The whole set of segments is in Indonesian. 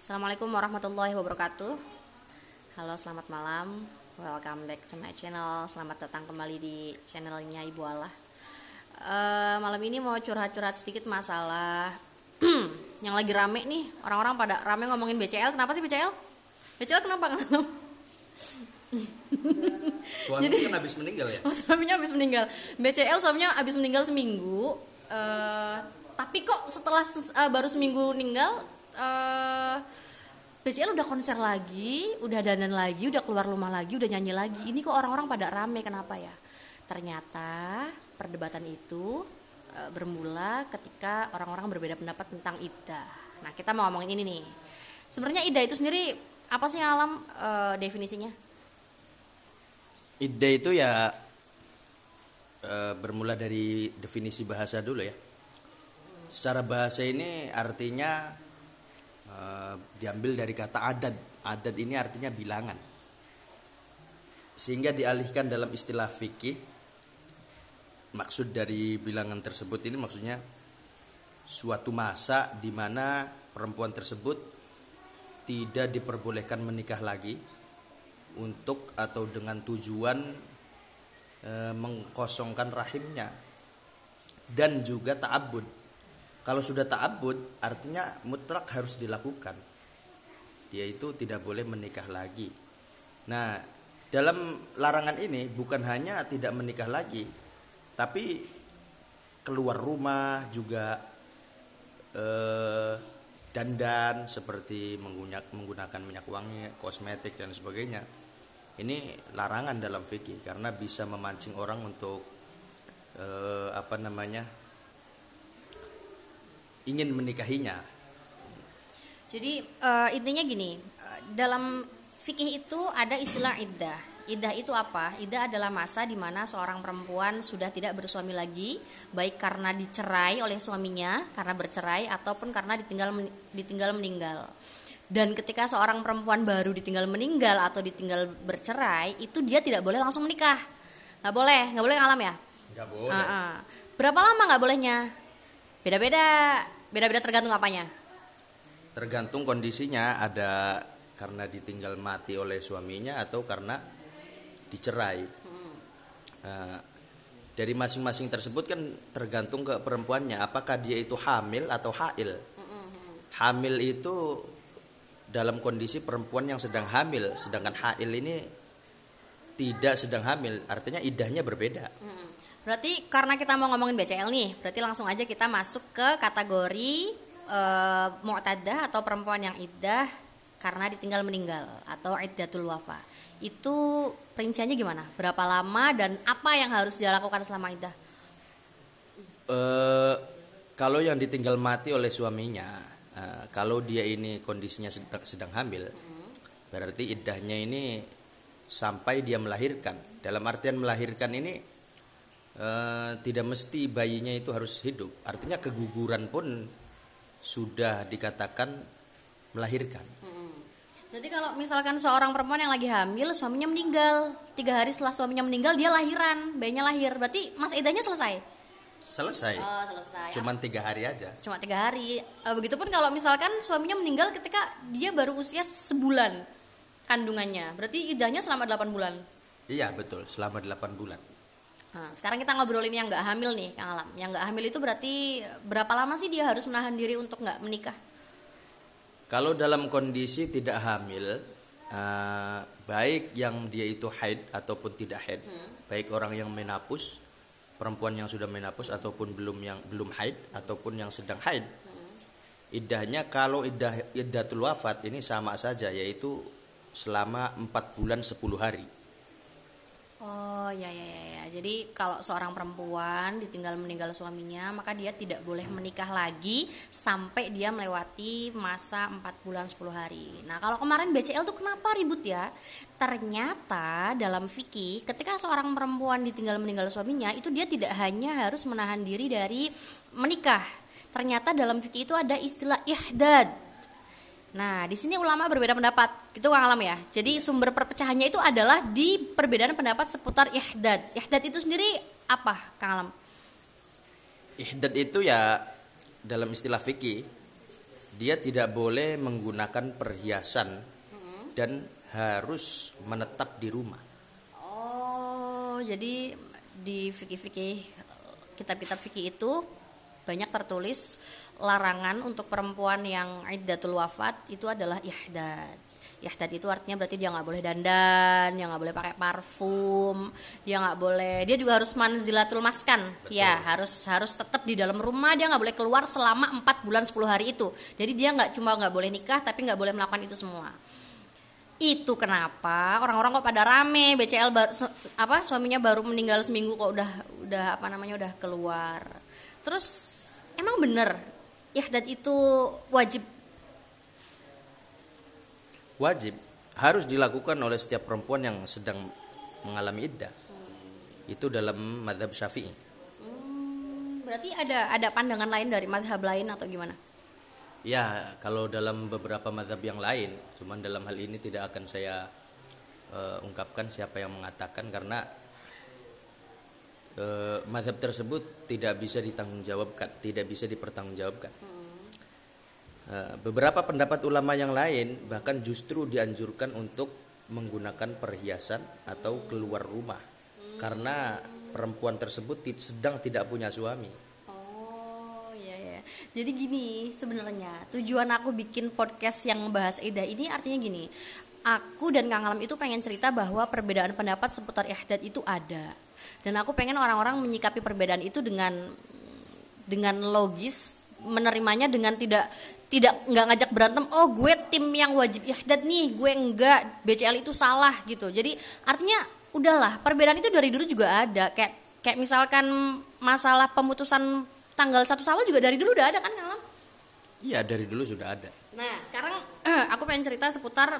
Assalamualaikum warahmatullahi wabarakatuh. Halo, selamat malam. Welcome back to my channel. Selamat datang kembali di channelnya Ibu Allah. Malam ini mau curhat-curhat sedikit masalah yang lagi rame nih. Orang-orang pada rame ngomongin BCL. Kenapa sih BCL? BCL kenapa? Suaminya jadi, kan habis meninggal ya? Oh, suaminya habis meninggal. BCL suaminya habis meninggal seminggu. Tapi kok setelah baru seminggu meninggal BCL udah konser lagi, udah dandan lagi, udah keluar rumah lagi, udah nyanyi lagi. Ini kok orang-orang pada rame, kenapa ya? Ternyata perdebatan itu bermula ketika orang-orang berbeda pendapat tentang iddah. Nah, kita mau ngomongin ini nih. Sebenarnya iddah itu sendiri apa sih alam definisinya? Iddah itu ya bermula dari definisi bahasa dulu ya. Secara bahasa ini artinya diambil dari kata adad. Adad ini artinya bilangan, sehingga dialihkan dalam istilah fikih. Maksud dari bilangan tersebut ini maksudnya suatu masa di mana perempuan tersebut tidak diperbolehkan menikah lagi untuk atau dengan tujuan mengkosongkan rahimnya, dan juga ta'abud. Kalau sudah ta'abud artinya mutlak harus dilakukan. Dia itu tidak boleh menikah lagi. Nah, dalam larangan ini bukan hanya tidak menikah lagi, tapi keluar rumah juga, dandan seperti menggunakan minyak wangi, kosmetik dan sebagainya. Ini larangan dalam fikih karena bisa memancing orang untuk ingin menikahinya. Jadi intinya gini, dalam fikih itu ada istilah iddah. Iddah itu apa? Iddah adalah masa di mana seorang perempuan sudah tidak bersuami lagi, baik karena dicerai oleh suaminya, karena bercerai, ataupun karena ditinggal meninggal. Dan ketika seorang perempuan baru ditinggal meninggal atau ditinggal bercerai, itu dia tidak boleh langsung menikah. Nggak boleh ngalam ya? Nggak boleh. Berapa lama nggak bolehnya? Beda-beda tergantung apanya? Tergantung kondisinya, ada karena ditinggal mati oleh suaminya atau karena dicerai. Dari masing-masing tersebut kan tergantung ke perempuannya, apakah dia itu hamil atau hail. Hamil itu dalam kondisi perempuan yang sedang hamil, sedangkan hail ini tidak sedang hamil, artinya iddahnya berbeda. Berarti karena kita mau ngomongin BCL nih, berarti langsung aja kita masuk ke kategori mu'tadah atau perempuan yang iddah karena ditinggal meninggal atau iddatul wafa. Itu perinciannya gimana? Berapa lama dan apa yang harus dilakukan selama iddah? Kalau yang ditinggal mati oleh suaminya, kalau dia ini kondisinya sedang hamil, berarti iddahnya ini sampai dia melahirkan. Dalam artian melahirkan ini tidak mesti bayinya itu harus hidup. Artinya keguguran pun sudah dikatakan melahirkan. Berarti kalau misalkan seorang perempuan yang lagi hamil, suaminya meninggal, 3 hari setelah suaminya meninggal dia lahiran, bayinya lahir, berarti mas idahnya selesai. Oh, selesai. Cuman 3 hari aja. Cuma 3 hari. Begitupun kalau misalkan suaminya meninggal ketika dia baru usia sebulan kandungannya, berarti idahnya selama 8 bulan. Iya betul, selama 8 bulan. Nah, sekarang kita ngobrolin yang nggak hamil nih, Kang Alam. Yang nggak hamil itu berarti berapa lama sih dia harus menahan diri untuk nggak menikah? Kalau dalam kondisi tidak hamil, baik yang dia itu haid ataupun tidak haid, baik orang yang menapus, perempuan yang sudah menapus ataupun belum haid ataupun yang sedang haid, iddahnya kalau iddatul wafat ini sama saja, yaitu selama 4 bulan 10 hari. Oh ya. Jadi kalau seorang perempuan ditinggal meninggal suaminya, maka dia tidak boleh menikah lagi sampai dia melewati masa 4 bulan 10 hari. Nah, kalau kemarin BCL tuh kenapa ribut ya? Ternyata dalam fikih ketika seorang perempuan ditinggal meninggal suaminya, itu dia tidak hanya harus menahan diri dari menikah. Ternyata dalam fikih itu ada istilah ihdad. Nah, di sini ulama berbeda pendapat, gitu Kang Alam ya. Jadi sumber perpecahannya itu adalah di perbedaan pendapat seputar ihdad. Ihdad itu sendiri apa, Kang Alam? Ihdad itu ya dalam istilah fikih dia tidak boleh menggunakan perhiasan dan harus menetap di rumah. Oh, jadi di fikih-fikih, kitab-kitab fikih itu banyak tertulis larangan untuk perempuan yang iddatul wafat itu adalah ihdad. Ihdad itu artinya berarti dia nggak boleh dandan, dia nggak boleh pakai parfum, dia nggak boleh, dia juga harus manzilatul maskan. Betul. Ya, harus tetap di dalam rumah, dia nggak boleh keluar selama 4 bulan 10 hari itu. Jadi dia nggak cuma nggak boleh nikah, tapi nggak boleh melakukan itu semua. Itu kenapa orang-orang kok pada rame, BCL suaminya baru meninggal seminggu kok udah keluar. Terus emang bener ihdad itu wajib harus dilakukan oleh setiap perempuan yang sedang mengalami iddah. Itu dalam madhab syafi'i. Berarti ada pandangan lain dari madhab lain atau gimana? Ya, kalau dalam beberapa madhab yang lain, cuman dalam hal ini tidak akan saya ungkapkan siapa yang mengatakan, karena madhab tersebut tidak bisa dipertanggungjawabkan. Beberapa pendapat ulama yang lain bahkan justru dianjurkan untuk menggunakan perhiasan atau keluar rumah karena perempuan tersebut sedang tidak punya suami. Oh iya. Jadi gini sebenarnya tujuan aku bikin podcast yang membahas iddah ini, artinya gini, aku dan Kang Alam itu pengen cerita bahwa perbedaan pendapat seputar ihdad itu ada, dan aku pengen orang-orang menyikapi perbedaan itu dengan logis, menerimanya dengan tidak ngajak berantem. Oh, gue tim yang wajib ihdad nih, gue enggak, BCL itu salah gitu. Jadi artinya udahlah, perbedaan itu dari dulu juga ada. Kayak misalkan masalah pemutusan tanggal 1 Syawal juga dari dulu udah ada kan, Alam? Iya, dari dulu sudah ada. Nah, sekarang aku pengen cerita seputar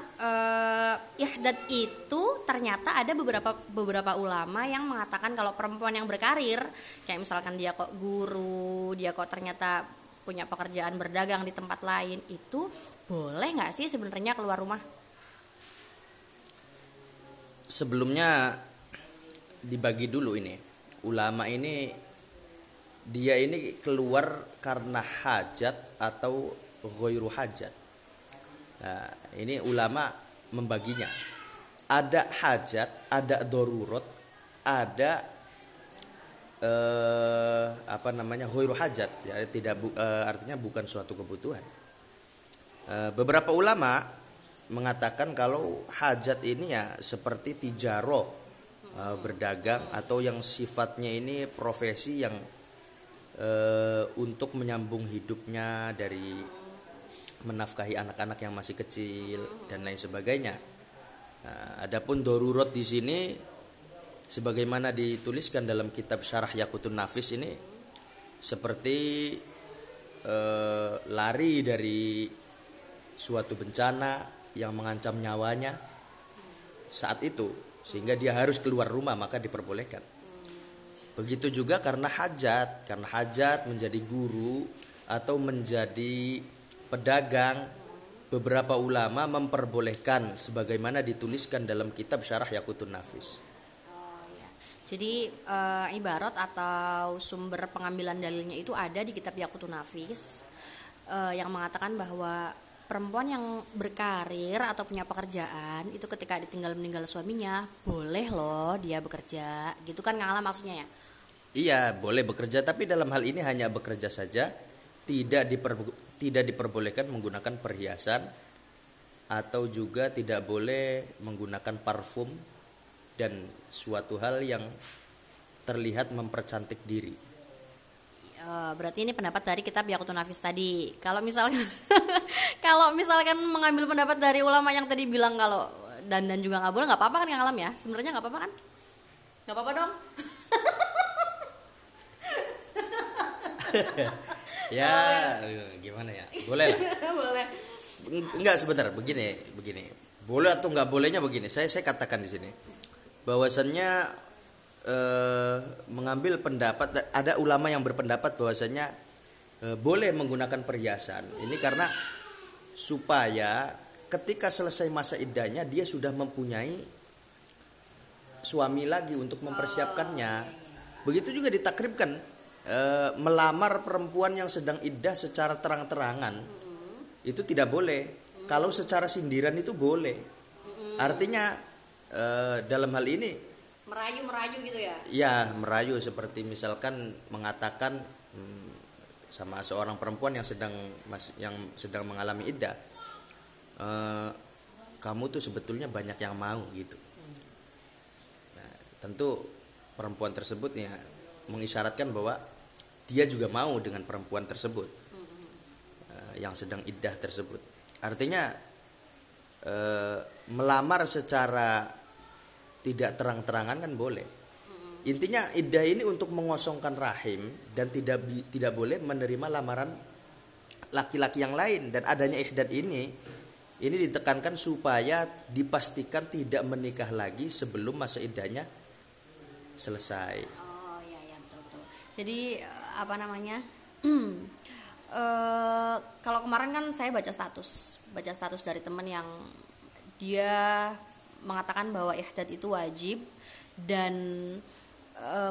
ihdad itu. Ternyata ada beberapa ulama yang mengatakan kalau perempuan yang berkarir, kayak misalkan dia kok guru, dia kok ternyata punya pekerjaan berdagang di tempat lain, itu boleh nggak sih sebenarnya keluar rumah? Sebelumnya dibagi dulu ini, ulama ini dia ini keluar karena hajat atau ghairu hajat. Nah, ini ulama membaginya. Ada hajat, ada darurat, ada ghairu hajat, ya, artinya bukan suatu kebutuhan. Beberapa ulama mengatakan kalau hajat ini ya seperti tijaro, berdagang, atau yang sifatnya ini profesi yang untuk menyambung hidupnya dari menafkahi anak-anak yang masih kecil dan lain sebagainya. Nah, adapun darurat di sini sebagaimana dituliskan dalam kitab syarah Yaqutun Nafis ini seperti lari dari suatu bencana yang mengancam nyawanya saat itu sehingga dia harus keluar rumah, maka diperbolehkan. Begitu juga karena hajat menjadi guru atau menjadi pedagang. Beberapa ulama memperbolehkan sebagaimana dituliskan dalam kitab syarah Yaqutun Nafis. Oh, ya. Jadi ibarat atau sumber pengambilan dalilnya itu ada di kitab Yaqutun Nafis yang mengatakan bahwa perempuan yang berkarir atau punya pekerjaan itu ketika ditinggal meninggal suaminya boleh loh dia bekerja, gitu kan Kang Alam maksudnya ya? Iya, boleh bekerja, tapi dalam hal ini hanya bekerja saja, tidak diperbolehkan menggunakan perhiasan atau juga tidak boleh menggunakan parfum dan suatu hal yang terlihat mempercantik diri. Berarti ini pendapat dari kitab Yaqutun Nafis tadi. Kalau misalkan mengambil pendapat dari ulama yang tadi bilang kalau dandan juga nggak boleh, nggak apa-apa kan Kang Alam ya? Sebenarnya nggak apa-apa kan? Nggak apa-apa dong. Ya, gimana ya? Boleh lah. Boleh. Enggak, sebentar, begini. Boleh atau enggak bolehnya begini. Saya katakan di sini bahwasannya mengambil pendapat, ada ulama yang berpendapat bahwasannya boleh menggunakan perhiasan. Ini karena supaya ketika selesai masa iddahnya dia sudah mempunyai suami lagi untuk mempersiapkannya. Begitu juga ditakribkan melamar perempuan yang sedang iddah secara terang-terangan itu tidak boleh. Kalau secara sindiran itu boleh. Artinya dalam hal ini merayu gitu ya? Ya, merayu seperti misalkan mengatakan sama seorang perempuan yang sedang mengalami iddah, kamu tuh sebetulnya banyak yang mau gitu. Nah, tentu perempuan tersebut ya mengisyaratkan bahwa dia juga mau dengan perempuan tersebut yang sedang iddah tersebut. Artinya melamar secara tidak terang-terangan kan boleh. Intinya iddah ini untuk mengosongkan rahim dan tidak boleh menerima lamaran laki-laki yang lain. Dan adanya ihdad ini ditekankan supaya dipastikan tidak menikah lagi sebelum masa iddahnya selesai. Oh iya, betul. Jadi apa namanya? Kalau kemarin kan saya baca status dari teman yang dia mengatakan bahwa ihdad itu wajib dan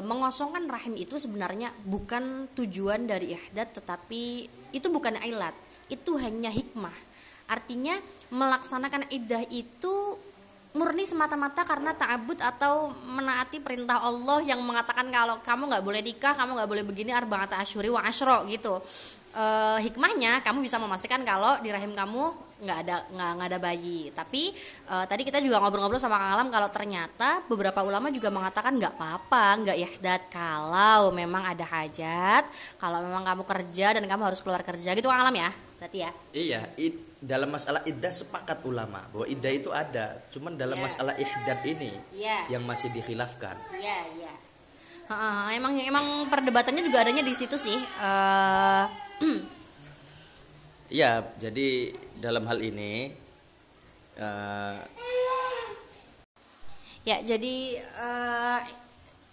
mengosongkan rahim itu sebenarnya bukan tujuan dari ihdad, tetapi itu bukan ilat, itu hanya hikmah. Artinya melaksanakan iddah itu murni semata-mata karena ta'abud atau menaati perintah Allah yang mengatakan kalau kamu gak boleh nikah, kamu gak boleh begini, arba'ata asyuri wa asyro gitu. Hikmahnya kamu bisa memastikan kalau di rahim kamu nggak ada bayi. Tapi tadi kita juga ngobrol-ngobrol sama Kang Alam kalau ternyata beberapa ulama juga mengatakan nggak apa-apa nggak ihdad kalau memang ada hajat, kalau memang kamu kerja dan kamu harus keluar kerja gitu Kang Alam ya, berarti ya? Iya, dalam masalah iddah sepakat ulama bahwa iddah itu ada, cuman dalam masalah ihdad ini yang masih dikhilafkan. Iya. Emang perdebatannya juga adanya di situ sih. Ya, jadi dalam hal ini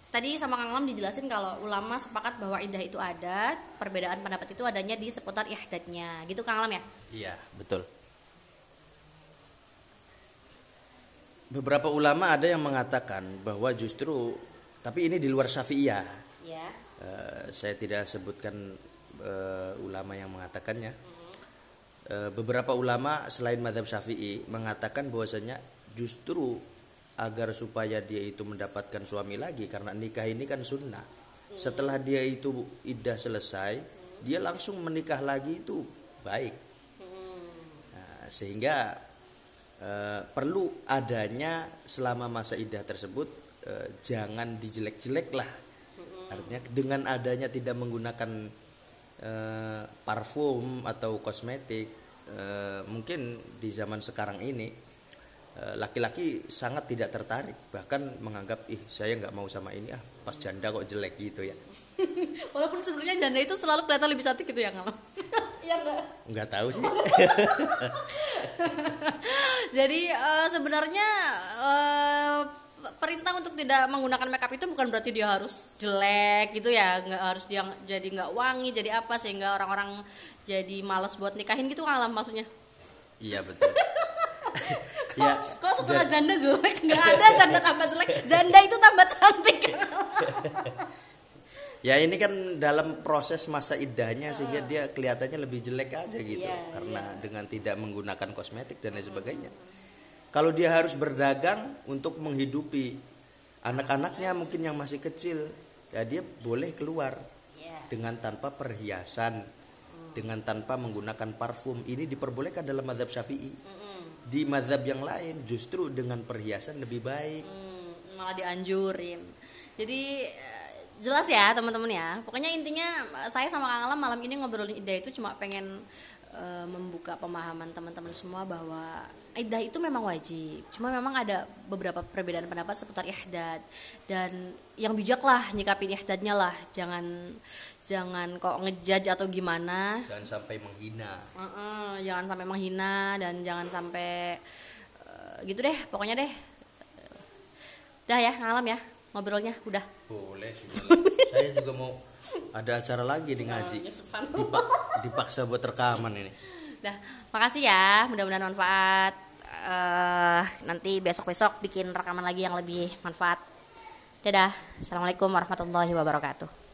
tadi sama Kang Lam dijelasin kalau ulama sepakat bahwa iddah itu ada, perbedaan pendapat itu adanya di seputar ihdadnya gitu Kang Lam ya? Iya, betul. Beberapa ulama ada yang mengatakan bahwa justru, tapi ini di luar Syafi'iyah ya. Saya tidak sebutkan ulama yang mengatakannya. Beberapa ulama selain madhab Syafi'i mengatakan bahwasanya justru agar supaya dia itu mendapatkan suami lagi, karena nikah ini kan sunnah. Setelah dia itu iddah selesai, dia langsung menikah lagi itu baik. Nah, sehingga perlu adanya selama masa iddah tersebut jangan dijelek-jelek lah. Artinya dengan adanya tidak menggunakan parfum atau kosmetik, mungkin di zaman sekarang ini laki-laki sangat tidak tertarik, bahkan menganggap saya nggak mau sama ini, pas janda kok jelek gitu ya. Walaupun sebenarnya janda itu selalu kelihatan lebih cantik gitu ya Kang Alam. Iya nggak tahu sih. Jadi sebenarnya perintah untuk tidak menggunakan makeup itu bukan berarti dia harus jelek gitu ya, nggak harus dia jadi nggak wangi, jadi apa sehingga orang-orang jadi malas buat nikahin gitu Kang Alam maksudnya? Iya betul. Kok setelah janda jelek, nggak ada janda tambah jelek, janda itu tambah cantik. Ya ini kan dalam proses masa iddahnya sehingga dia kelihatannya lebih jelek aja gitu, karena dengan tidak menggunakan kosmetik dan lain sebagainya. Kalau dia harus berdagang untuk menghidupi anak-anaknya mungkin yang masih kecil, ya dia boleh keluar dengan tanpa perhiasan, dengan tanpa menggunakan parfum. Ini diperbolehkan dalam mazhab Syafi'i. Di mazhab yang lain justru dengan perhiasan lebih baik. Malah dianjurin. Jadi jelas ya teman-teman ya. Pokoknya intinya saya sama Kang Alam malam ini ngobrolin iddah itu cuma pengen membuka pemahaman teman-teman semua bahwa iddah itu memang wajib, cuma memang ada beberapa perbedaan pendapat seputar ihdad dan yang bijaklah nyikapin ihdadnya lah, jangan kok ngejudge atau gimana, jangan sampai menghina, jangan sampai menghina dan jangan sampai gitu deh, pokoknya deh, dah ya Kang Alam ya ngobrolnya udah. Boleh sih. Saya juga mau ada acara lagi nih ngaji. Dipaksa buat rekaman ini. Nah, makasih ya, mudah-mudahan manfaat. Nanti besok-besok bikin rekaman lagi yang lebih manfaat. Dadah. Assalamualaikum warahmatullahi wabarakatuh.